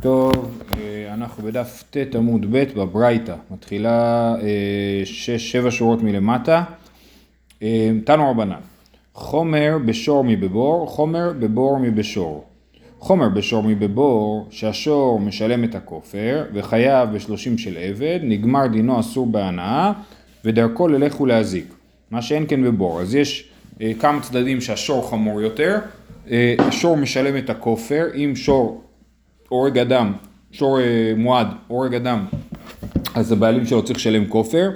טוב, אנחנו בדף ת' עמוד ב' בברייתא, מתחילה 6-7 שורות מלמטה. תנו רבנן, חומר בשור מבבור, חומר בבור מבשור. חומר בשור מבבור, שהשור משלם את הכופר וחייב ב30 של עבד, נגמר דינו אסור בהנאה ודרכו ללך ולהזיק, מה שאין כן בבור. אז יש כמה צדדים שהשור חמור יותר, השור משלם את הכופר. אם שור אורג אדם, שור מועד, אורג אדם, אז הבעלים שלו צריך לשלם כופר.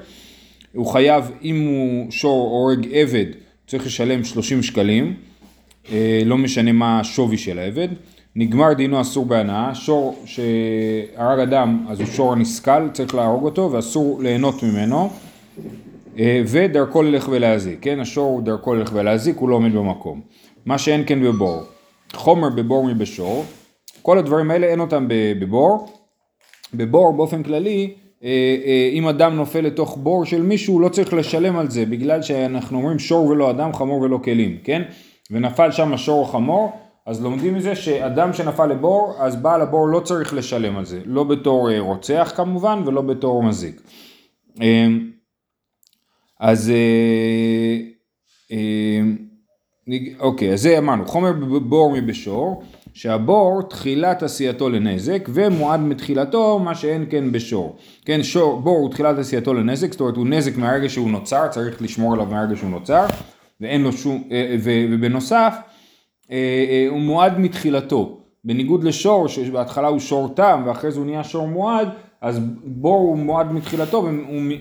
הוא חייב, אם הוא שור אורג עבד, צריך לשלם 30 שקלים, לא משנה מה השווי של העבד. נגמר דינו אסור בהנאה. שור שהרג אדם, אז הוא שור נסכל, צריך להרוג אותו ואסור ליהנות ממנו, ודרכו ללך ולהזיק, כן? השור דרכו ללך ולהזיק, הוא לא עומד במקום. מה שאין כן בבור, חומר בבור מבשור. כל הדברים האלה אין אותם בבור. בבור באופן כללי, אם אדם נופל לתוך בור של מישהו, לא צריך לשלם על זה, בגלל שאנחנו אומרים שור ולא אדם, חמור ולא כלים, כן? ונפל שם שור חמור, אז לומדים מזה שאדם שנפל לבור, אז בעל הבור לא צריך לשלם על זה, לא בתור רוצח כמובן, ולא בתור מזיק. אז אוקיי, אז זה אמרנו, חומר בבור מבשור, שהבור תחילת עשייתו לנזק, ומועד מתחילתו, מה שאין כן בשור. כן, שור, בור הוא תחילת עשייתו לנזק, זאת אומרת הוא נזק מהרגע שהוא נוצר, צריך לשמור עליו מהרגע שהוא נוצר, ואין לו שום, ובנוסף, הוא מועד מתחילתו. בניגוד לשור, שבהתחלה הוא שור תם, ואחרי זה הוא נהיה שור מועד, אז בור הוא מועד מתחילתו,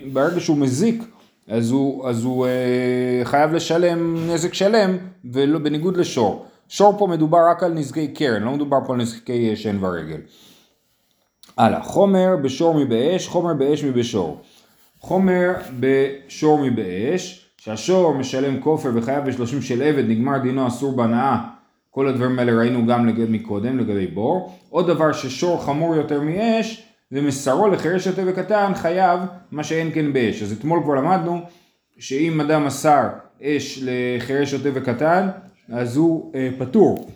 וברגע שהוא מזיק, אז הוא חייב לשלם נזק שלם, ולא בניגוד לשור. שור פה מדובר רק על נזקי קרן, לא מדובר פה על נזקי שן ורגל. הלאה, חומר בשור מבאש, חומר באש מבשור. חומר בשור מבאש, שהשור משלם כופר וחייב ב30 של עבד, נגמר דינו אסור בהנאה. כל הדברים האלה ראינו גם מקודם לגבי בור. עוד דבר ששור חמור יותר מאש, זה מסרו לחירש יותר וקטן, חייב מה שאין כן באש. אז אתמול כבר למדנו שאם אדם מסר אש לחירש יותר וקטן, אז הוא פטור.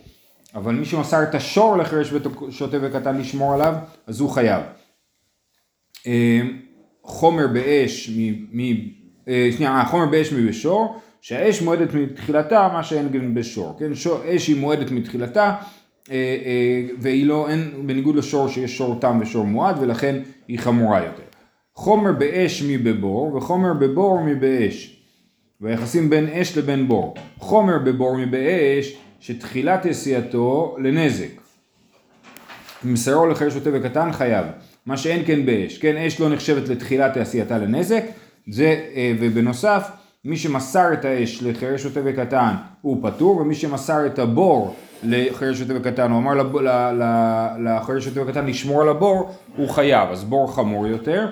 אבל מי שמסר את השור לחירש שוטה וקטן לשמור עליו, אז הוא חייב. חומר באש חומר באש מבשור, שהאש מועדת מתחילתה, מה שאין גם בשור. כן? אש היא מועדת מתחילתה, והיא לא, בניגוד לשור שיש שור תם ושור מועד, ולכן היא חמורה יותר. חומר באש מבבור, וחומר בבור מבאש. והיחסים בין אש לבין בור. חומר בבור מבאש, שתחילת עשייתו לנזק, מסרו לחירש שוטה וקטן חייב, מה שאין כן באש. כן, אש לא נחשבת לתחילת עשייתה לנזק, ובנוסף, מי שמסר את האש לחירש שוטה וקטן הוא פטור, ומי שמסר את הבור לחירש שוטה וקטן, הוא אמר לחירש שוטה וקטן לשמור על הבור, הוא חייב, אז בור חמור יותר.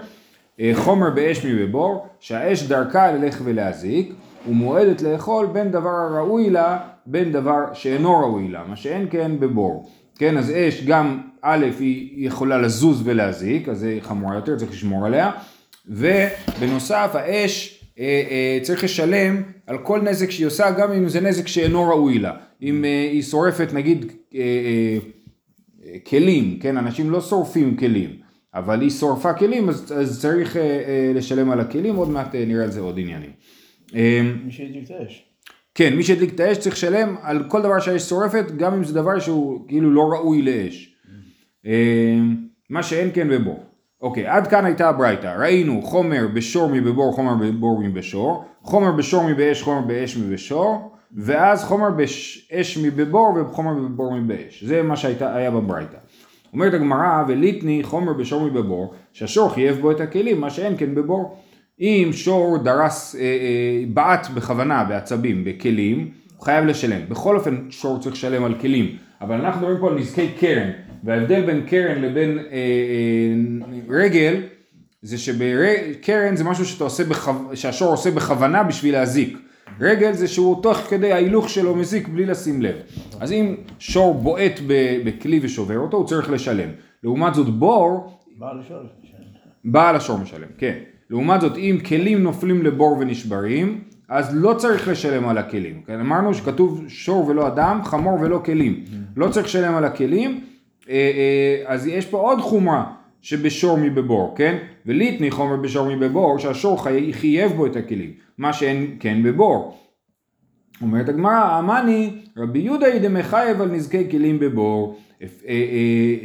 חומר באש מבבור, שהאש דרכה ללך ולהזיק, ומועדת לאכול בין דבר הראוי לה, בין דבר שאינו ראוי לה, מה שאין כן בבור. כן, אז אש גם א' היא יכולה לזוז ולהזיק, אז היא חמורה יותר, צריך לשמור עליה, ובנוסף האש צריך לשלם על כל נזק שהיא עושה, גם אם זה נזק שאינו ראוי לה. אם היא שורפת נגיד כלים, כן, אנשים לא שורפים כלים, אבל היא שורפה כלים, אז צריך לשלם על הכלים. עוד מעט נראה על זה עוד עניינים. מי שהדליק את האש. כן, מי שהדליק את האש צריך לשלם על כל דבר שהאש שורפת, גם אם זה דבר שהוא כאילו לא ראוי לאש. מה שאין כן בבור. אוקיי, עד כאן הייתה הברייתא. ראינו חומר בשור מבבור, חומר בבור מבשור, חומר בשור מבאש, חומר באש מבשור, ואז חומר באש מבבור וחומר בבור מבאש. זה מה שהיה בברייתא. אומרת הגמרא, וליטני חומר בשור מבבור, שהשור חייב בו את הכלים, מה שאין כן בבור. אם שור דרס, בעט בכוונה, בעצבים, בכלים, הוא חייב לשלם. בכל אופן שור צריך לשלם על כלים, אבל אנחנו מדברים פה על נזקי קרן, וההבדל בין קרן לבין רגל, זה שקרן זה משהו שהשור עושה בכוונה בשביל להזיק. רגל זה שהוא תוך כדי ההילוך שלו מזיק בלי לשים לב. אז אם שור בועט בכלי ושובר אותו, הוא צריך לשלם. לעומת זאת בור, בעל השור משלם, כן. לעומת זאת, אם כלים נופלים לבור ונשברים, אז לא צריך לשלם על הכלים. אמרנו שכתוב שור ולא אדם, חמור ולא כלים. לא צריך לשלם על הכלים, אז יש פה עוד חומרה שבשור מבבור, כן? וליתני חומר בשור מבבור, שהשור חייב בו את הכלים, מה שאין כן בבור. אומרת הגמרא, אמני רבי יהודה דמחייב על נזקי כלים בבור.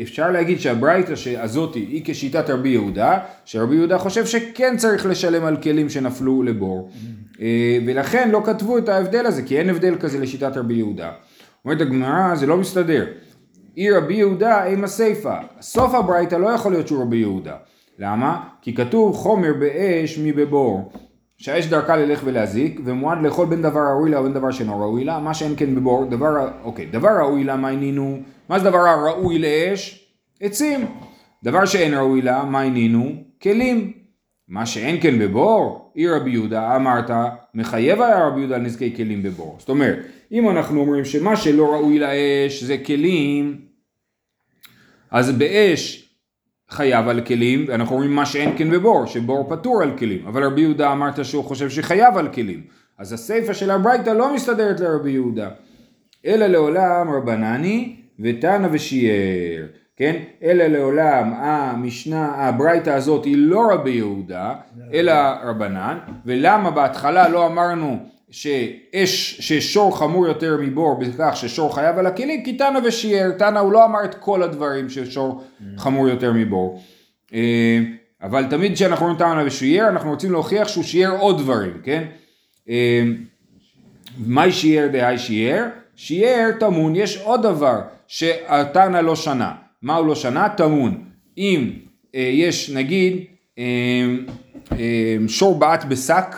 אפשר להגיד שהברייתא הזאת היא כשיטת רבי יהודה, שרבי יהודה חושב שכן צריך לשלם על כלים שנפלו לבור, ולכן לא כתבו את ההבדל הזה, כי אין הבדל כזה לשיטת רבי יהודה. אומרת הגמרא, זה לא מסתדר. אי רבי יהודה עם הסיפא, סוף הברייתא לא יכול להיות שהוא רבי יהודה. למה? כי כתוב חומר באש מבבור, שהאש דרכה ללך ולהזיק, ומועד לכל בין דבר ראוי לה ובין דבר שאינו ראוי לה, מה שאין כן בבור, דבר ראוי לה, מה ענינו? מה זה דבר הראוי לאש? עצים. דבר שאין ראוי לה, מה ענינו? כלים. מה שאין כן בבור, אי רבי יהודה, אמרת, מחייב היה רבי יהודה נזקי כלים בבור. זאת אומרת, אם אנחנו אומרים שמה שלא ראוי לאש זה כלים, אז באש חייב על כלים, ואנחנו אומרים מה שאין כן בבור, שבור פטור על כלים, אבל רבי יהודה אמרת שהוא חושב שחייב על כלים, אז הסיפא של הברייתא לא מסתדרת לרבי יהודה, אלא לעולם רבנני ותנא ושיער, כן? אלא לעולם המשנה, הברייתא הזאת היא לא רבי יהודה, אלא רבנן, ולמה בהתחלה לא אמרנו ששור חמור יותר מבור בכך ששור חייב על הכלים, כי תנא ושיער, תנא הוא לא אמר את כל הדברים ששור חמור יותר מבור, אבל תמיד כשאנחנו אומרים תנא ושיער אנחנו רוצים להוכיח שהוא שיער עוד דברים, כן? מהי שיער דהי שיער? שיער תמון, יש עוד דבר שהתנא לא שנה, מה הוא לא שנה? תמון. אם יש נגיד שור בעט בשק,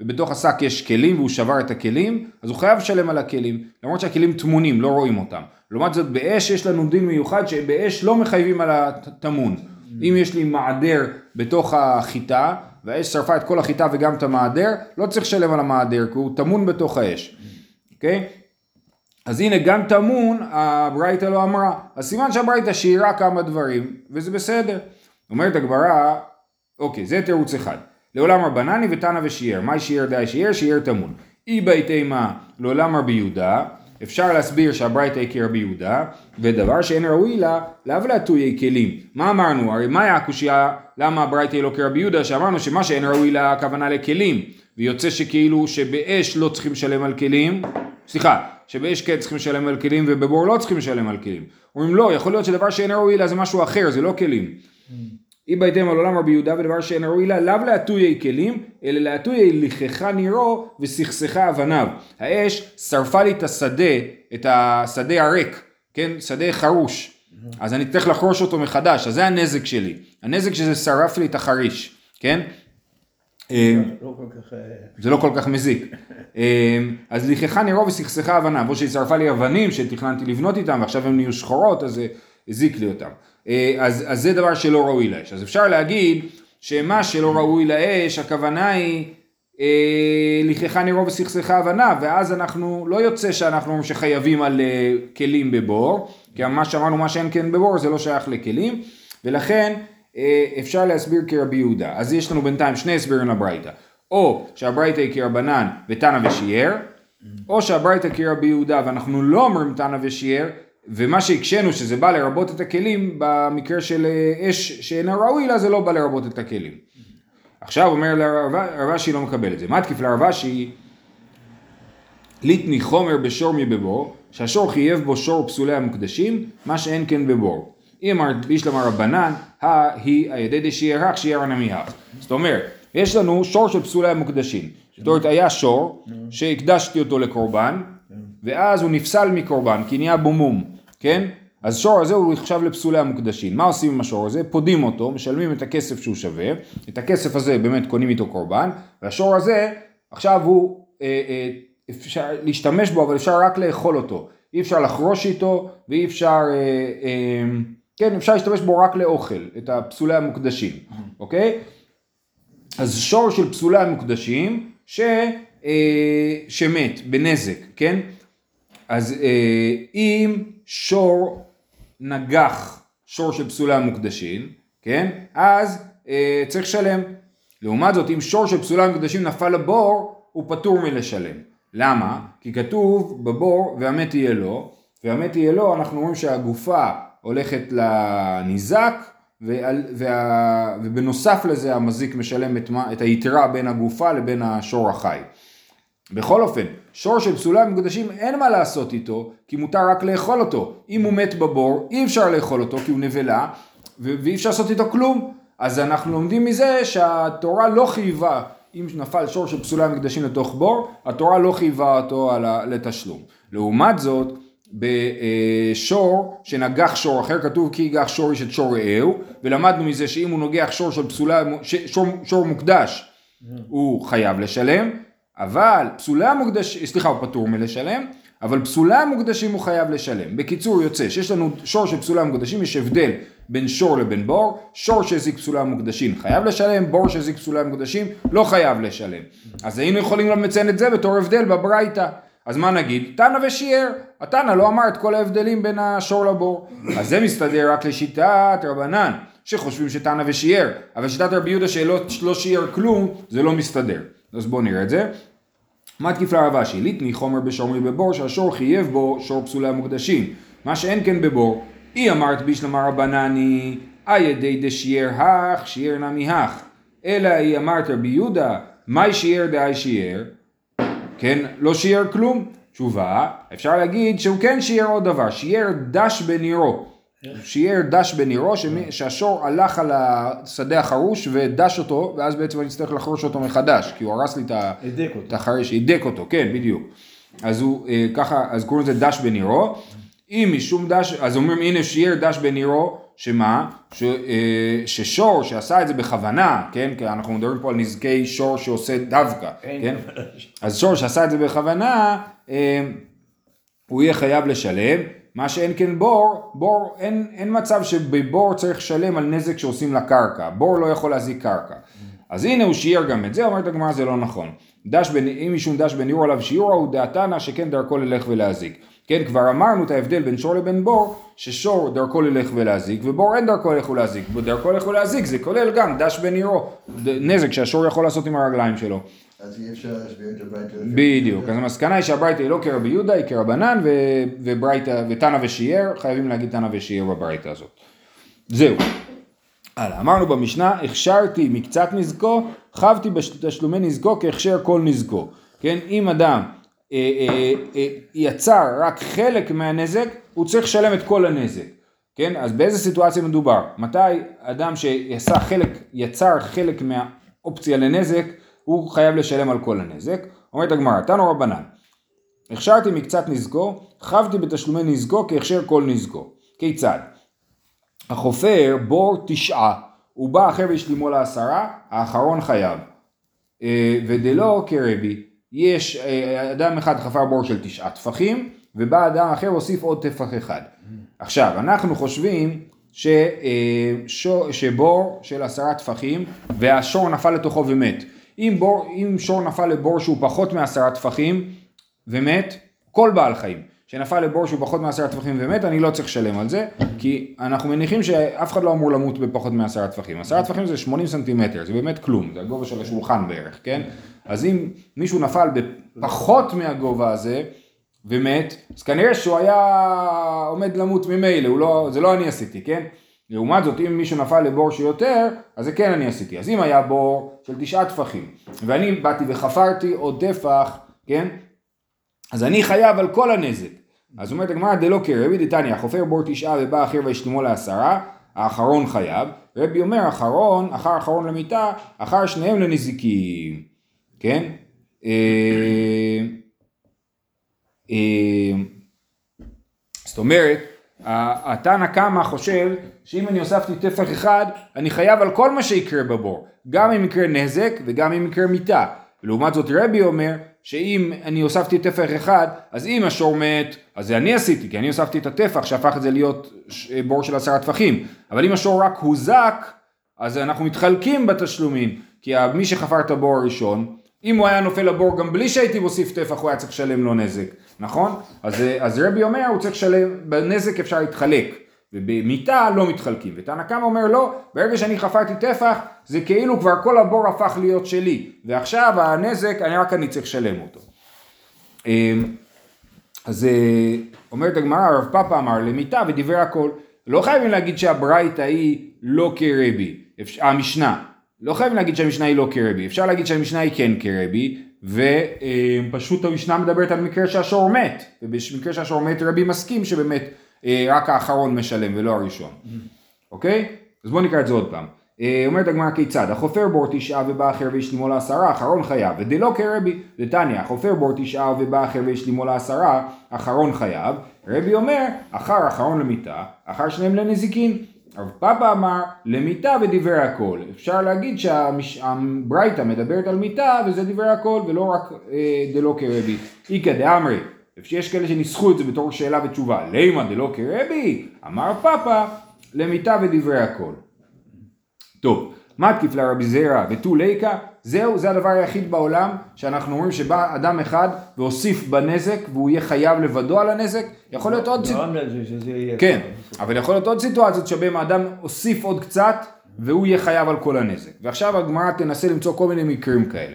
ובתוך השק יש כלים והוא שבר את הכלים, אז הוא חייב לשלם על הכלים, למרות שהכלים תמונים, לא רואים אותם. לעומת זאת באש יש לנו דין מיוחד שבאש לא מחייבים על התמון. אם יש לי מעדר בתוך החיטה, והאש שרפה את כל החיטה וגם את המעדר, לא צריך לשלם על המעדר, כי הוא תמון בתוך האש. אוקיי? אז הנה גם תמון, הברייתא לא אמרה. אז סימן שהברייתא שאירה כמה דברים, וזה בסדר. אומרת הגמרא, אוקיי, זה תירוץ אחד. לעולם רבנני ותנא ושיער, מהי שיער דהי שיער? שיער תמון. אי בהתאמה לעולם רבי יהודה, אפשר להסביר שהברייתא היא כרבי יהודה, ודבר שאין ראוי לה, לאו להטויי כלים. מה אמרנו? הרי מהי הקושיה, למה הברייתא היא לא כרבי יהודה? שאמרנו שמה שאין ראוי לה, הכוונה לכלים, ויוצא שכאילו שבאש לא צריכים לשלם על כלים, שבאש כן צריכים לשלם על כלים, ובבור לא צריכים לשלם על כלים. אומרים לא, יכול להיות שדבר שאין ראוי לה זה משהו אחר, זה לא כלים. אי בהתאם על עולם רבי יהודה ודבר שאין ראוי לה, לאו להטויי כלים, אלא להטויי לכחה נירו וסכסכה אבניו. האש שרפה לי את השדה, את השדה הריק, כן? שדה חרוש. אז אני צריך לחרוש אותו מחדש, אז זה הנזק שלי. הנזק שזה שרף לי את החריש, כן? זה לא כל כך מזיק. אז לכחה נירו וסכסכה אבניו, או שהיא שרפה לי אבנים שתכננתי לבנות איתם, ועכשיו הן נהיו שחורות, אז זה הזיק לי אותם. אז זה דבר שלא ראוי לאש. אז אפשר להגיד שמה שלא ראוי לאש, הכוונה היא לכחה נירו וסכסכה אבניו, ואז אנחנו לא יוצא שאנחנו שחייבים על כלים בבור, כי מה שאמרנו מה שאין כן בבור זה לא שייך לכלים, ולכן אפשר להסביר כרבי יהודה. אז יש לנו בינתיים שני הסברים לברייתא, או שהברייתא היא כרבנן ותנא ושיער, או שהברייתא כרבי יהודה ואנחנו לא אומרים תנא ושיער, ומה שהקשנו שזה בא לרבות את הכלים, במקרה של אש שאינה ראוי לה, זה לא בא לרבות את הכלים. עכשיו אומר לרב אשי לא מקבל את זה. מה תקיף לרב אשי? ליתני חומר בשור מבבור, שהשור חייב בו שור פסולי המוקדשים, מה שאין כן בבור. אם ישלמה רבנן, היא הידי דשיירח שיער נמיח. זאת אומרת, יש לנו שור של פסולי המוקדשים. זאת אומרת, היה שור שהקדשתי אותו לקורבן, ואז הוא נפסל מקורבן, כי נהיה בו מום. כן? אז שור הזה הוא נחשב לפסולי המוקדשים. מה עושים עם השור הזה? פודים אותו, משלמים את הכסף שהוא שווה, את הכסף הזה באמת קונים איתו קורבן, והשור הזה עכשיו הוא אפשר להשתמש בו, אבל אפשר רק לאכול אותו, אי אפשר לחרוש איתו, ואי אפשר, כן, אפשר להשתמש בו רק לאוכל, את הפסולי המוקדשים, אוקיי? אז שור של פסולי המוקדשים, שמת בנזק, כן? אז אם שור נגח שור של פסולי המוקדשים, כן? אז צריך לשלם. לעומת זאת, אם שור של פסולי המוקדשים נפל לבור, הוא פטור מלשלם. למה? כי כתוב בבור והמת יהיה לו, אנחנו אומרים שהגופה הולכת לניזק, ובנוסף לזה המזיק משלם את היתרה בין הגופה לבין השור החי. בכל אופן, שור של פסולה מקודשים אין מה לעשות איתו, כי מותר רק לאכול אותו. אם הוא מת בבור, אי אפשר לאכול אותו כי הוא נבלה, ואי אפשר לעשות איתו כלום. אז אנחנו לומדים מזה שהתורה לא חייבה, אם נפל שור של פסולה מקודשים לתוך בור, התורה לא חייבה אותו לתשלום. לעומת זאת, בשור שנגח שור אחר, כתוב כי יגח שור יש את שור רעהו, ולמדנו מזה שאם הוא נוגח שור של פסולה, שור מוקדש, הוא חייב לשלם, אבל פסולה מוקדשים, סליחה, הוא פטור מלשלם, אבל פסולה מוקדשים הוא חייב לשלם. בקיצור יוצא, שיש לנו שור של פסולה מוקדשים, יש הבדל בין שור לבין בור, שור שהזיק פסולה מוקדשים חייב לשלם, בור שהזיק פסולה מוקדשים לא חייב לשלם. אז היינו יכולים לציין את זה בתור הבדל בברייתא. אז מה נגיד? תנא ושיער. התנא לא אמר את כל ההבדלים בין השור לבור. אז זה מסתדר רק לשיטת רבנן, שחושבים שתנא ושיער, אבל שיטת רבי יהודה שלא שיער כלום, זה לא מסתדר. אז בואו נראה את זה. מה תקיף לרבה? שליטני חומר בשומרי בבור, שהשור חייב בו שור פסולי המוקדשים. מה שאין כן בבור, אי אמרת בישלמה רבנני, איה די דשיער הך, שיער נמי הך. אלא אי אמרת רבי יהודה, מאי שיער דאי שיער. כן, לא שיער כלום. תשובה, אפשר להגיד שהוא כן שיער עוד דבר, שיער דש בנירו. שיער דש בנירו, שהשור הלך על השדה החרוש ודש אותו, ואז בעצם אני אצטרך לחרוש אותו מחדש, כי הוא הרס לי את החרש, הידק אותו, כן, בדיוק. אז הוא ככה, אז קוראים לזה דש בנירו. אם משום דש, אז אומרים, הנה שיער דש בנירו, שמה? ששור שעשה את זה בכוונה, כן? כי אנחנו מדברים פה על נזקי שור שעושה דווקא, כן? אז שור שעשה את זה בכוונה, הוא יהיה חייב לשלם, מה שאין כן בור, בור אין מצב שבבור צריך לשלם על נזק שעושים לקרקע, בור לא יכול להזיק קרקע. אז הנה הוא שיער גם את זה, אומרת הגמרא זה לא נכון. אם משום דש בנירו עליו שיעורה, הוא דעתנה שכן דרכו ללך ולהזיק. כן, כבר אמרנו את ההבדל בין שור לבין בור, ששור דרכו ללך ולהזיק, ובור אין דרכו ללך ולהזיק, דרכו ללך ולהזיק, זה כולל גם דש בנירו, נזק שהשור יכול לעשות עם הרגליים שלו. אז אי אפשר להשביע את הברייתא. בדיוק, אז המסקנה היא שהברייתא היא לא כרבי יהודה, היא כרבנן, ותנא ושיער, חייבים להגיד תנא ושיער בברייתא הזאת. זהו. הלאה, אמרנו במשנה, הכשרתי מקצת נזקו, חבתי בתשלומי נזקו כהכשר כל נזקו. כן, אם אדם יצר רק חלק מהנזק, הוא צריך לשלם את כל הנזק. כן? אז באיזה סיטואציה מדובר? מתי אדם יצר חלק מהאופציה לנזק, הוא חייב לשלם על כל הנזק? אומרת הגמרא, תנו רבנן, הכשרתי מקצת נזקו, חבתי בתשלומי נזקו כהכשר כל נזקו. כיצד? החופר בור 9, הוא בא אחר וישלימו 10, האחרון חייב. ודלא כרבי, יש אדם אחד חפר בור של 9 טפחים, ובא אדם אחר הוסיף עוד טפח אחד. עכשיו, אנחנו חושבים שבור של 10 טפחים, והשור נפל לתוכו ומת. אם שור נפל לבור שהוא פחות מ10 טפחים ומת, כל בעל חיים שנפל לבור שהוא פחות מ10 טפחים ומת, אני לא צריך לשלם על זה, כי אנחנו מניחים שאף אחד לא אמור למות בפחות מ10 טפחים. 10 טפחים זה 80 סנטימטר, זה באמת כלום, זה הגובה של השולחן בערך, כן? אז אם מישהו נפל בפחות מהגובה הזה ומת, אז כנראה שהוא היה עומד למות ממילא, זה לא אני עשיתי, כן? לעומת זאת, אם מישהו נפל לבור שיותר, אז זה כן אני עשיתי. אז אם היה בור של 9 טפחים, ואני באתי וחפרתי עוד טפח, כן? אז אני חייב על כל הנזק. אז אומרת הגמרא דלא כרבי דתניא, החופר בור 9 ובא אחר וישלימו 10, האחרון חייב. רבי אומר אחרון, אחר אחרון למיתה, אחר שניהם לנזיקים. כן? זאת אומרת, התנא קמא חושב שאם אני הוספתי טפח אחד, אני חייב על כל מה שיקרה בבור, גם אם יקרה נזק וגם אם יקרה מיתה. לעומת זאת רבי אומר שאם אני הוספתי טפח אחד, אז אם השור מת, אז זה אני עשיתי, כי אני הוספתי את הטפח שהפך את זה להיות בור של 10 טפחים. אבל אם השור רק הוזק, אז אנחנו מתחלקים בתשלומים, כי מי שחפר את הבור הראשון, אם הוא היה נופל לבור גם בלי שהייתי מוסיף טפח, הוא היה צריך לשלם לו נזק, נכון? אז רבי אומר, הוא צריך לשלם, בנזק אפשר להתחלק, ובמיטה לא מתחלקים. ותנא קמא אומר לא, ברגע שאני חפרתי טפח, זה כאילו כבר כל הבור הפך להיות שלי, ועכשיו הנזק, אני צריך לשלם אותו. אז אומרת הגמרא, הרב פאפא אמר למיטה ודברי הכל, לא חייבים להגיד שהברייתא היא לא כרבי, המשנה. לא חייבים להגיד שהמשנה היא לא כרבי, אפשר להגיד שהמשנה היא כן כרבי, ופשוט המשנה מדברת על מקרה שהשור מת, ובמקרה שהשור מת רבי מסכים שבאמת רק האחרון משלם ולא הראשון. אוקיי? אז בואו נקרא את זה עוד פעם. אומרת הגמרא כיצד, החופר בור תשעה ובא אחר וישלימו ל10, אחרון חייב, ודלא כרבי, דתניא, החופר בור תשעה ובא אחר וישלימו ל10, אחרון חייב, רבי אומר, אחר אחרון למיתה, אחר שניהם לנזיקין, רב פאפא אמר, למיתה ודברי הכל, אפשר להגיד שהברייתא מדברת על מיתה וזה דברי הכל, ולא רק דלא כרבי, איקא דאמרי, יש כאלה שניסחו את זה בתור שאלה ותשובה, לימה דלא כרבי, אמר פאפא, למיתה ודברי הכל. טוב, מתקיף לרבי זירא ותו ליקא, זהו, זה הדבר היחיד בעולם שאנחנו אומרים שבא אדם אחד והוסיף בנזק והוא יהיה חייב לבדו על הנזק, יכול להיות עוד כן, אבל יכול להיות עוד סיטואציות שבהם האדם הוסיף עוד קצת והוא יהיה חייב על כל הנזק. ועכשיו הגמרא תנסה למצוא כל מיני מקרים כאלה.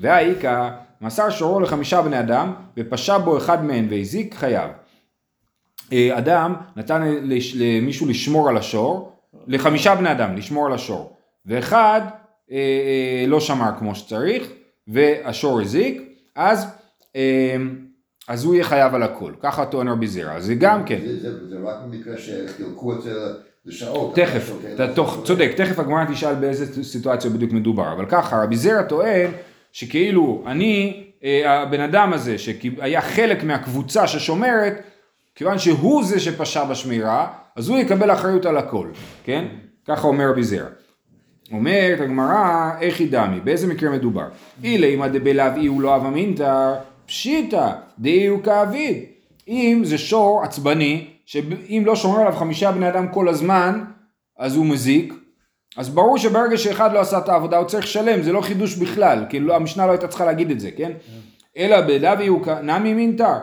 והאיקה, מסר שורו ל5 בני אדם ופשע בו אחד מהן והזיק חייב. אדם נתן למישהו לשמור על השור, ל5 בני אדם, לשמור על השור, ואחד לא שמר כמו שצריך, והשור הזיק, אז הוא יהיה חייב על הכל, ככה טוען רבי זירא, זה גם כן. זה רק במקרה שחילקו את זה לשעות. תכף, צודק, תכף הגמרא תשאל באיזה סיטואציה בדיוק מדובר, אבל ככה, רבי זירא טוען שכאילו אני, הבן אדם הזה, שהיה חלק מהקבוצה ששומרת, כיוון שהוא זה שפשע בשמירה, אז הוא יקבל אחריות על הכל, כן? ככה אומר רבי זירא. אומרת הגמרא, איך היא דמי, באיזה מקרה מדובר? אילי, אם דבלאו אי הוא לא אב אמינתא, פשיטא, דאי הוא כאביד. אם זה שור עצבני, שאם לא שומר עליו 5 בני אדם כל הזמן, אז הוא מזיק, אז ברור שברגע שאחד לא עשה את העבודה, הוא צריך שלם, זה לא חידוש בכלל, כי המשנה לא הייתה צריכה להגיד את זה, כן? אלא בלאו אי הוא נמי מינתא.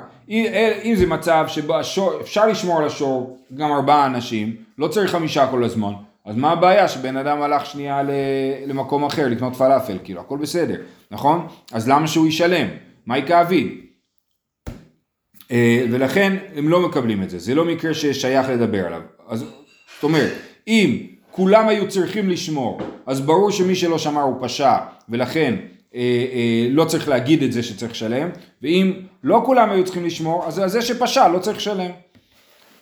אם זה מצב שאפשר לשמור על השור גם 4 אנשים, לא צריך 5 כל הזמן, אז מה הבעיה שבן אדם הלך שנייה למקום אחר, לקנות פלאפל, כאילו הכל בסדר, נכון? אז למה שהוא ישלם? מה יקעביד? ולכן הם לא מקבלים את זה, זה לא מקרה ששייך לדבר עליו. אז זאת אומרת, אם כולם היו צריכים לשמור, אז ברור שמי שלא שמר הוא פשע, ולכן לא צריך להגיד את זה שצריך שלם, ואם לא כולם היו צריכים לשמור, אז זה שפשע לא צריך שלם.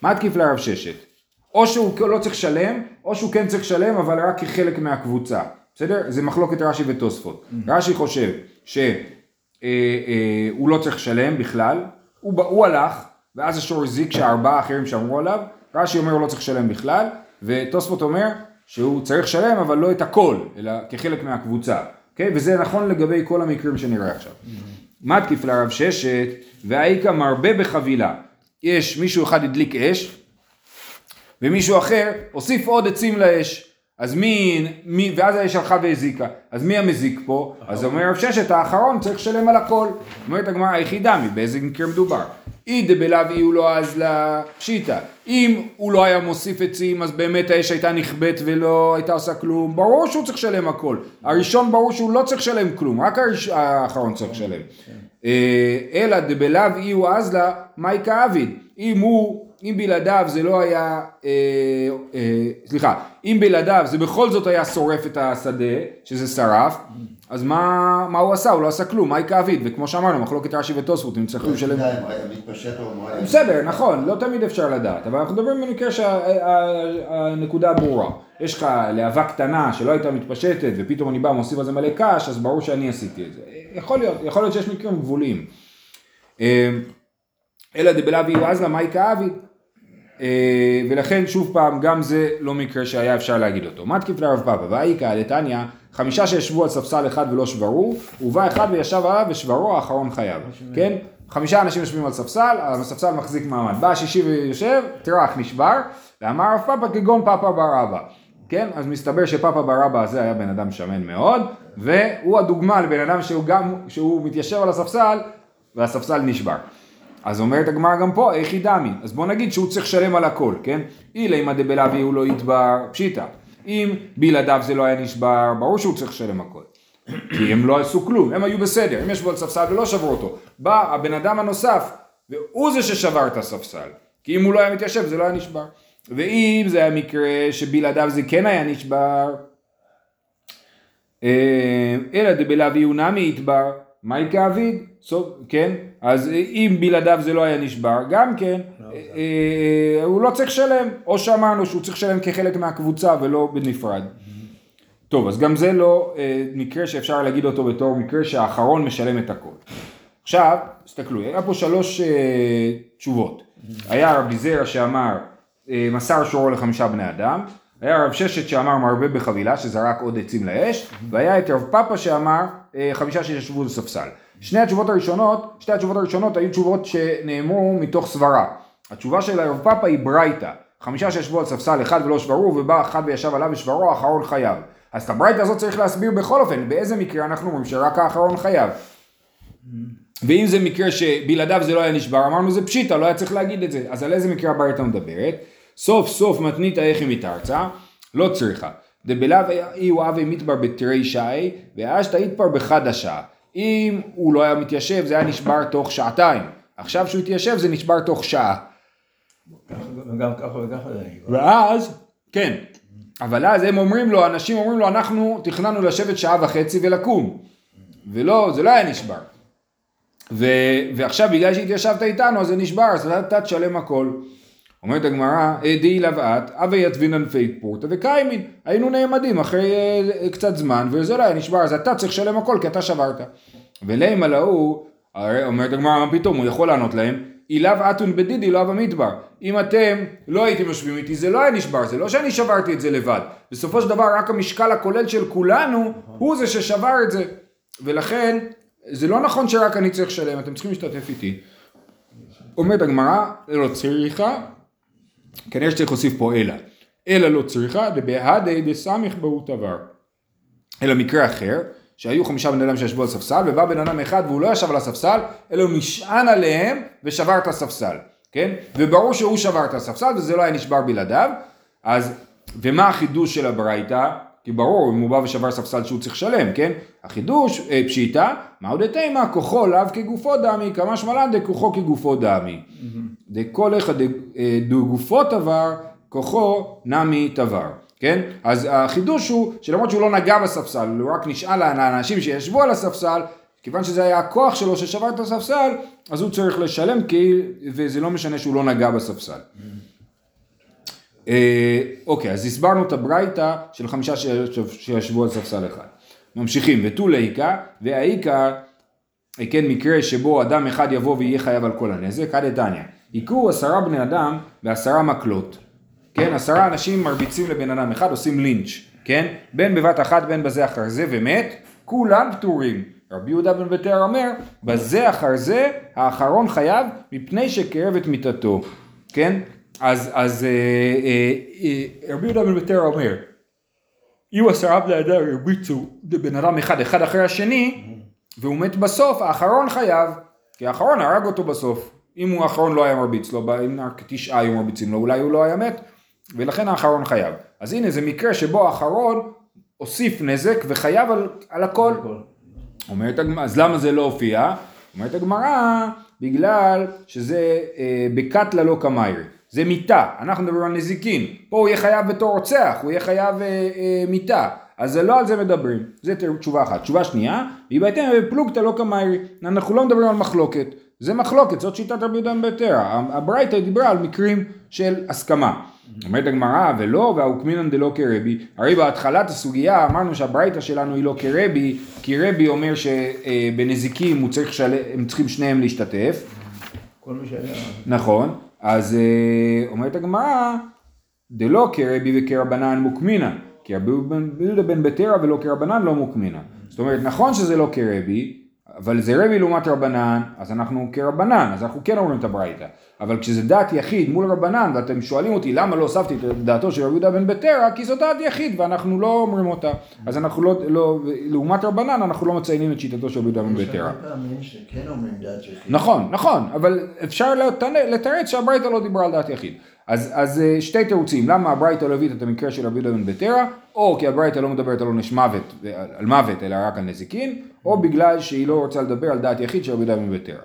מה תקיף לרב ששת? או שהוא לא צריך שלם, או שהוא כן צריך שלם, אבל רק כחלק מהקבוצה. בסדר? זה מחלוקת רש"י ותוספות. רש"י חושב שהוא לא צריך שלם בכלל, הוא הלך, ואז השור הזיק ש4 אחרים שמרו עליו, רש"י אומר הוא לא צריך שלם בכלל, ותוספות אומר שהוא צריך שלם, אבל לא את הכל, אלא כחלק מהקבוצה. Okay? וזה נכון לגבי כל המקרים שנראה עכשיו. מתקיף לרב ששת, והאיכא מרבה בחבילה. יש מישהו אחד הדליק אש, ומישהו אחר הוסיף עוד עצים לאש, אז ואז האש הלכה והזיקה, אז מי המזיק פה? אז אומר רב ששת, האחרון צריך לשלם על הכל. אומרת הגמרא, היחידה מבאיזה מקרה מדובר. אי דבלאו אי הוא לא אזלה פשיטא. אם הוא לא היה מוסיף עצים, אז באמת האש הייתה נכבט ולא הייתה עושה כלום, ברור שהוא צריך לשלם הכל. הראשון ברור שהוא לא צריך לשלם כלום, רק האחרון צריך לשלם. אלא דבלאו אי הוא אזלה מאי כאביד. אם בלעדיו זה לא היה, אם בלעדיו זה בכל זאת היה שורף את השדה, שזה שרף, אז מה הוא עשה? הוא לא עשה כלום, מה היא כאביד? וכמו שאמרנו, מחלוקת רש"י ותוספות, אם צריכים לשלם. בסדר, נכון, לא תמיד אפשר לדעת, אבל אנחנו מדברים במקרה שהנקודה ברורה. יש לך להבה קטנה שלא הייתה מתפשטת, ופתאום אני בא מוסיף על זה מלא קש, אז ברור שאני עשיתי את זה. יכול להיות שיש מקרים גבוליים. אלא דבלאו אי הוא אזלה מאי כאביד. ולכן שוב פעם גם זה לא מקרה שהיה אפשר להגיד אותו. מתקיף לרב פאפא, והאיכא דתניא, 5 שישבו על ספסל אחד ולא שברו, ובא אחד וישב עליו ושברו, האחרון חייב. כן? 5 אנשים יושבים על ספסל, הספסל מחזיק מעמד. בא השישי ויושב, טרח, נשבר, ואמר רב פאפא כגון פאפא בר אבא. כן? אז מסתבר שפאפא בר אבא הזה היה בן אדם שמן מאוד, והוא הדוגמה לבן אדם שהוא מתיישב על הספסל, והספסל נשבר. אז אומרת הגמרא גם פה, איך היא דמי? אז בוא נגיד שהוא צריך שלם על הכל, כן? אילה אם הדבלאו אי הוא לא ידבר, פשיטא. אם בלעדיו זה לא היה נשבר, ברור שהוא צריך שלם הכל. כי הם לא עשו כלום, הם היו בסדר, הם ישבו על ספסל ולא שברו אותו. בא הבן אדם הנוסף, והוא זה ששבר את הספסל. כי אם הוא לא היה מתיישב, זה לא היה נשבר. ואם זה היה מקרה שבלעדיו זה כן היה נשבר, אלא דבלעו יונמי יתבר, מהי כאביד? כן? אז אם בלעדיו זה לא היה נשבר, גם כן, הוא לא צריך שלם, או שמענו שהוא צריך שלם כחלק מהקבוצה ולא בנפרד. טוב, אז גם זה לא מקרה שאפשר להגיד אותו בתור מקרה שהאחרון משלם את הכל. עכשיו, תסתכלו, היה פה 3 תשובות. היה רב זרע שאמר, מסר שורו ל5 בני אדם, היה רב ששת שאמר מרבה בחבילה, שזרק עוד עצים לאש, והיה את רב פאפה שאמר 5 שישבו לספסל. שתי התשובות הראשונות היו תשובות שנאמרו מתוך סברה. התשובה של הרב פאפה היא ברייטה. 5 שישבו על ספסל, 1 ולא שברו, ובא 1 וישב עליו ושברו, האחרון חייב. אז את הברייטה הזאת צריך להסביר בכל אופן, באיזה מקרה אנחנו אומרים שרק האחרון חייב. ואם זה מקרה שבלעדיו זה לא היה נשבר, אמרנו זה פשיטה, לא היה צריך להגיד את זה. אז על איזה מקרה הברייטה מדברת? סוף סוף מתנית איך היא מתארצה, לא צריכה. דבלב אי הוא אבי מתבר בתרי שעי, ואשתה יתפר בחד השעה. אם הוא לא היה מתיישב, זה היה נשבר תוך שעתיים. עכשיו שהוא התיישב, זה נשבר תוך שעה. גם ככה וככה. ואז, כן. אבל אז אנשים אומרים לו, אנחנו תכננו לשבת 1.5 שעות ולקום. ולא, זה לא היה נשבר. ועכשיו בגלל שהתיישבת איתנו, אז זה נשבר, אז אתה תשלם הכל. אומרת הגמרא, די לבעת, אבי יתבינן פייק פורטה וקיימין, היינו נעמדים אחרי קצת זמן, וזה לא היה נשבר, אז אתה צריך שלם הכל, כי אתה שברת. ולהם על ההוא, אומרת הגמרא, מה פתאום, הוא יכול לענות להם, אילב אתון בדידי לא אב המדבר. אם אתם לא הייתם יושבים איתי, זה לא היה נשבר, זה לא שאני שברתי את זה לבד. בסופו של דבר, רק המשקל הכולל של כולנו, הוא זה ששבר את זה. ולכן, זה לא נכון שרק אני צריך שלם, אתם צריכים להשתתף איתי. אומרת הגמרא, לא צריכה, כנראה שצריך להוסיף פה אלא. אלא לא צריכה, דבהדי דסמיך בהו תבר. אלא מקרה אחר, שהיו 5 בני אדם שישבו על ספסל, ובא בן אדם אחד והוא לא ישב על הספסל, אלא הוא נשען עליהם ושבר את הספסל. כן? וברור שהוא שבר את הספסל, וזה לא היה נשבר בלעדיו. אז, ומה החידוש של הברייתא? כי ברור, אם הוא בא ושבר ספסל שהוא צריך שלם, כן? החידוש, פשיטה, מעודתי מה, כוחו לאו כגופו דמי, כמה שמלן דכוחו כגופו דמי. דכל אחד דגופו תבר, כוחו נמי תבר, כן? אז החידוש הוא, שלמרות שהוא לא נגע בספסל, הוא רק נשאל לאנשים שישבו על הספסל, כיוון שזה היה הכוח שלו ששבר את הספסל, אז הוא צריך לשלם, וזה לא משנה שהוא לא נגע בספסל. אוקיי, אז הסברנו את הברייתא של 5 שישבו על ספסל אחד. ממשיכים, ותו להיקה, והאיקה, כן מקרה שבו אדם אחד יבוא ויהיה חייב על כל הנזק, עד דתניא. היכו 10 בני אדם ב10 מקלות. כן, 10 אנשים מרביצים לבן אדם אחד, עושים לינץ', כן? בין בבת אחת, בין בזה אחר זה, ומת, כולם פטורים. רבי יהודה בן ביתר אומר, בזה אחר זה, האחרון חייב, מפני שקרב את מיתתו, כן? אז רבי יהודה בן ביתר אומר, אם 10 בני אדם הרביצו לבן אדם אחד, אחד אחרי השני, והוא מת בסוף, האחרון חייב, כי האחרון הרג אותו בסוף. אם הוא האחרון לא היה מרביץ לו, אם רק 9 היו מרביצים לו, אולי הוא לא היה מת, ולכן האחרון חייב. אז הנה, זה מקרה שבו האחרון הוסיף נזק וחייב על הכל. אז למה זה לא הופיע? אומרת הגמרא, בגלל שזה בקטלה לא כמיירי. זה מיטה, אנחנו מדברים על נזיקין. פה הוא יהיה חייב בתור רוצח, הוא יהיה חייב מיטה. אז לא על זה מדברים. זה תשובה אחת. תשובה שנייה, והיא בהתאם בפלוגתא לא כמיירי. אנחנו לא מדברים על מחלוקת. זה מחלוקת, זאת שיטת רבי יהודה בן ביתר. הברייתא דיברה על מקרים של הסכמה. אומרת הגמרא, ולא, והאוקמינן דלא כרבי. הרי בהתחלת הסוגיה אמרנו שהברייתא שלנו היא לא כרבי, כי רבי אומר שבנזיקים הם צריכים שניהם להשתתף. כל מי שהיה. נכון. אז אומרת הגמרא, דלא כרבי וכרבנן מוקמינן. כי רבי יהודה בן ביתר ולא כרבנן לא מוקמינן. זאת אומרת, נכון שזה לא כרבי, אבל זה רבי לעומת רבנן, אז אנחנו כרבנן, אז אנחנו כן אומרים את הברייתא. אבל כשזה דעת יחיד מול רבנן, ואתם שואלים אותי למה לא הוספתי את דעתו של רבי יהודה בן ביתר, כי זו דעת יחיד, ואנחנו לא אומרים אותה. אז אנחנו לא לעומת רבנן, אנחנו לא מציינים את שיטתו של רבי יהודה בן ביתר. נכון, נכון, אבל אפשר לתרץ שהברייתא לא דיברה על דעת יחיד. אז שתי תירוצים, למה הברייתא לא הביאה את המקרה של רבי יהודה בן ביתר, או כי הברייתא לא מדברת על עונש מוות, על מוות, אלא רק על נזיקין, או בגלל שהיא לא רוצה לדבר על דעת יחיד של רבי יהודה בן ביתר.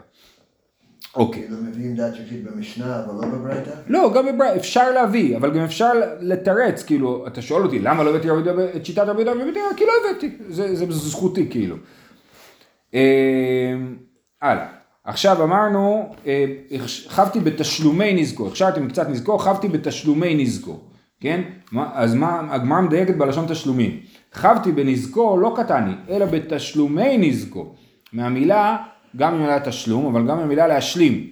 אוקיי. לא מביאים דעת שקלית במשנה, אבל לא בברייתא? לא, גם בברייתא, אפשר להביא, אבל גם אפשר לתרץ, כאילו, אתה שואל אותי, למה לא הבאתי את שיטת רבי יהודה בן זכאי? כי לא הבאתי, זה זכותי, כאילו. הלאה. עכשיו אמרנו, חבתי בתשלומי נזקו, הכשרתם קצת נזקו, חבתי בתשלומי נזקו, כן? אז הגמרא מדייקת בלשון תשלומים. חבתי בנזקו לא קטני, אלא בתשלומי נזקו. מהמילה, גם המילה תשלום, אבל גם המילה להשלים.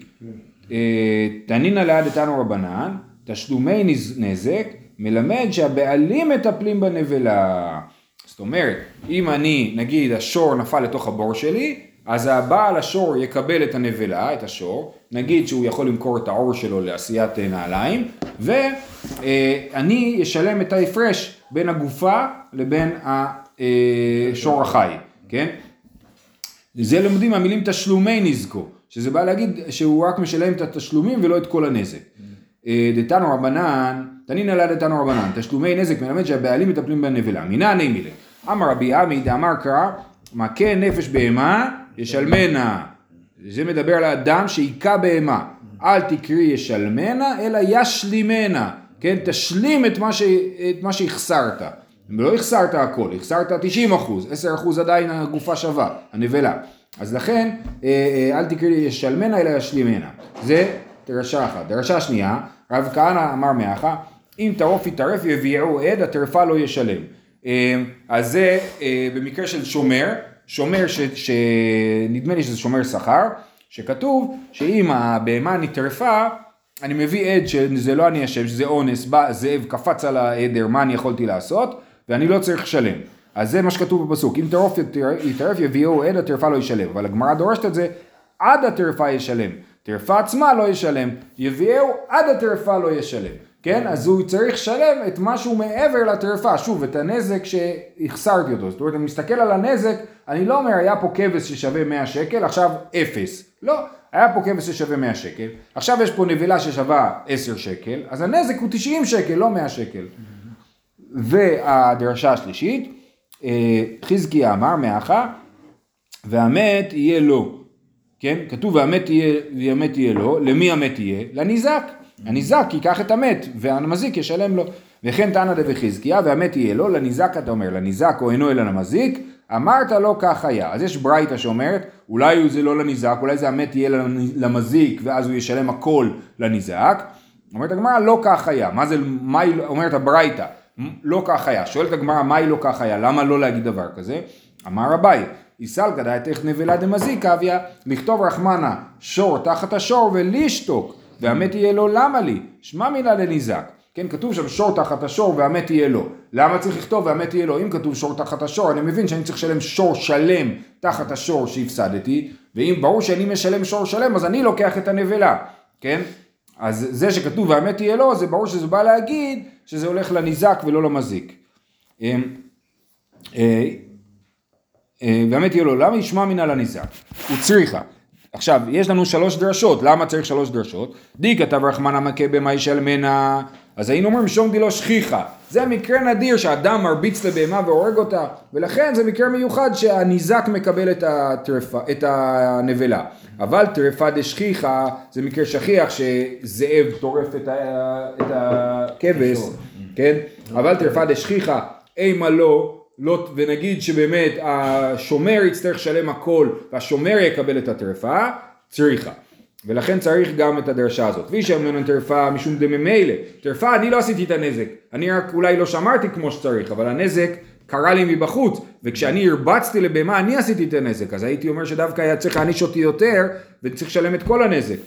תנינא להדתנו רבנן, תשלומי נזק, מלמד שהבעלים מטפלים בנבלה. זאת אומרת, אם אני, נגיד, השור נפל לתוך הבור שלי, אז הבעל השור יקבל את הנבלה, את השור, נגיד שהוא יכול למכור את העור שלו לעשיית נעליים, ואני אשלם את ההפרש בין הגופה לבין השור החי, כן? זה לומדים המילים תשלומי נזקו, שזה בא להגיד שהוא רק משלם את התשלומים ולא את כל הנזק. דתנו רבנן, תנינא לה דתנו רבנן, תשלומי נזק מלמד שהבעלים מטפלים בנבלה, מינא הני מילה. אמר רבי עמי דאמר קרא, מכה נפש בהמה ישלמנה. זה מדבר על האדם שהיכה בהמה. אל תקרי ישלמנה, אלא ישלימנה. כן, תשלים את מה שהחסרת. לא החסרת הכל, החסרת 90%, 10% עדיין הגופה שווה, הנבלה. אז לכן, אל תקרי ישלמנה, אלא ישלימנה. זה דרשה אחת. דרשה שנייה, רב כהנא אמר מאחה, אם טרוף יטרף יביעו עד, הטרפה לא ישלם. אז זה במקרה של שומר שנדמה לי שזה שומר שכר, שכתוב שאם הבהמה נטרפה, אני מביא עד שזה לא אני אשם, שזה אונס, בא זאב קפץ על העדר, מה אני יכולתי לעשות, ואני לא צריך לשלם. אז זה מה שכתוב בפסוק, אם טרוף יטרף יביאו עד, הטרפה לא ישלם. אבל הגמרא דורשת את זה, עד הטרפה ישלם, טרפה עצמה לא ישלם, יביאו עד הטרפה לא ישלם. כן, אז הוא צריך לשלם את משהו מעבר לטרפה, שוב, את הנזק שהחסרתי אותו. זאת אומרת, אני מסתכל על הנזק, אני לא אומר, היה פה כבש ששווה 100 שקל, עכשיו 0. לא, היה פה כבש ששווה 100 שקל, עכשיו יש פה נבלה ששווה 10 שקל, אז הנזק הוא 90 שקל, לא 100 שקל. והדרשה השלישית, חזקיה אמר מאחה, והמת יהיה לו. כן, כתוב, והמת יהיה לו, למי המת יהיה? לניזק. הניזק ייקח את המת, והנמזיק ישלם לו. וכן תנא דבחזקיה, והמת יהיה לו, לניזק אתה אומר, לניזק או אינו אלא נמזיק, אמרת לו כך היה. אז יש ברייתא שאומרת, אולי זה לא לניזק, אולי זה המת יהיה למזיק, ואז הוא ישלם הכל לניזק. אומרת הגמרא, לא כך היה. מה זה, אומרת הברייתא, לא כך היה. שואלת הגמרא, מה היא לא כך היה? למה לא להגיד דבר כזה? אמר רבי, איסלקא דאתך נבלה דמזיק אביה, לכתוב רחמנה, שור תחת השור ולשתוק. והמת יהיה לו, למה לי? שמה מילה לניזק. כן, כתוב שם שור תחת השור והמת יהיה לו. למה צריך לכתוב והמת יהיה לו? אם כתוב שור תחת השור, אני מבין שאני צריך לשלם שור שלם תחת השור שהפסדתי, ואם ברור שאני משלם שור שלם, אז אני לוקח את הנבלה. כן? אז זה שכתוב והמת יהיה לו, זה ברור שזה בא להגיד שזה הולך לניזק ולא למזיק. והמת יהיה לו, למה? שמה מילה לניזק. הוא צריכה. עכשיו, יש לנו 3 דרשות, למה צריך 3 דרשות? די כתב רחמנה מכה בהמה ישלמנה, אז היינו אומרים שום דילו שכיחה. זה מקרה נדיר שאדם מרביץ לבהמה והורג אותה, ולכן זה מקרה מיוחד שהניזק מקבל את הנבלה. אבל טרפה דשכיחה, זה מקרה שכיח שזאב טורף את הכבש, כן? אבל טרפה דשכיחה, אימה לא, לא, ונגיד שבאמת השומר יצטרך שלם הכל והשומר יקבל את הטרפה, צריכה. ולכן צריך גם את הדרשה הזאת. כפי שאמרנו טרפה משום דממילא. טרפה אני לא עשיתי את הנזק. אני רק אולי לא שמרתי כמו שצריך, אבל הנזק קרה לי מבחוץ. וכשאני הרבצתי לבהמה אני עשיתי את הנזק. אז הייתי אומר שדווקא היה צריך להעניש אותי יותר וצריך לשלם את כל הנזק.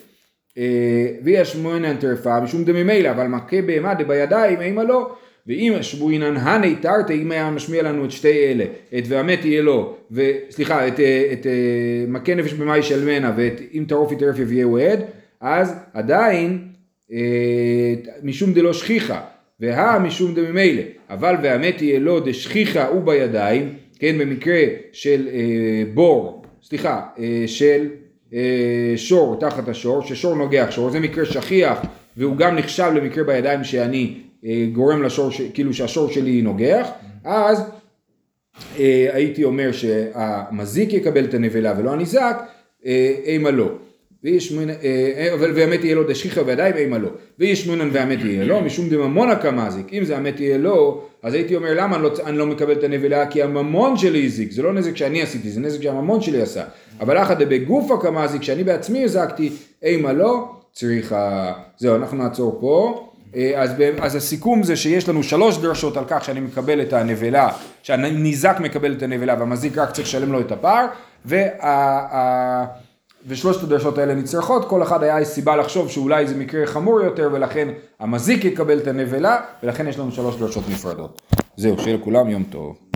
ויש מונן טרפה משום דממילא, אבל מכה בהמה דבידיים, אימה לא. ואם השבועינן הנהיתרתי, אם היה משמיע לנו את שתי אלה, את והמת יהיה לו, סליחה, את מכה נפש בהמה ישלמנה, ואת אם טרוף יטרף יביאהו עד, אז עדיין, משום דלא שכיחה, משום דממילא, אבל והמת יהיה לו דשכיחה ובידיים, כן, במקרה של בור, סליחה, של שור תחת השור, ששור נוגח שור, זה מקרה שכיח, והוא גם נחשב למקרה בידיים שאני גורם לשור, כאילו שהשור שלי נוגח, אז הייתי אומר שהמזיק יקבל את הנבלה ולא הניזק, אימה לא. והמת יהיה לו דשכיחה ועדיין ואימה לא, וישמונן והמת יהיה לו, משום דממונה כמזיק. אם זה המת יהיה לו, אז הייתי אומר למה אני לא מקבל את הנבלה, כי הממון שלי הזיק, זה לא נזק שאני עשיתי, זה נזק שהממון שלי עשה. אבל אחד בגופה כמזיק, שאני בעצמי הזקתי, אימה לא, צריכה. זהו, אנחנו נעצור פה. אז הסיכום זה שיש לנו 3 דרשות על כך שאני מקבל את הנבלה, שהניזק מקבל את הנבלה, והמזיק רק צריך לשלם לו את הפער, ושלושת הדרשות האלה נצרכות, כל אחד היה סיבה לחשוב שאולי זה מקרה חמור יותר, ולכן המזיק יקבל את הנבלה, ולכן יש לנו 3 דרשות נפרדות. זהו, שיהיה לכולם יום טוב.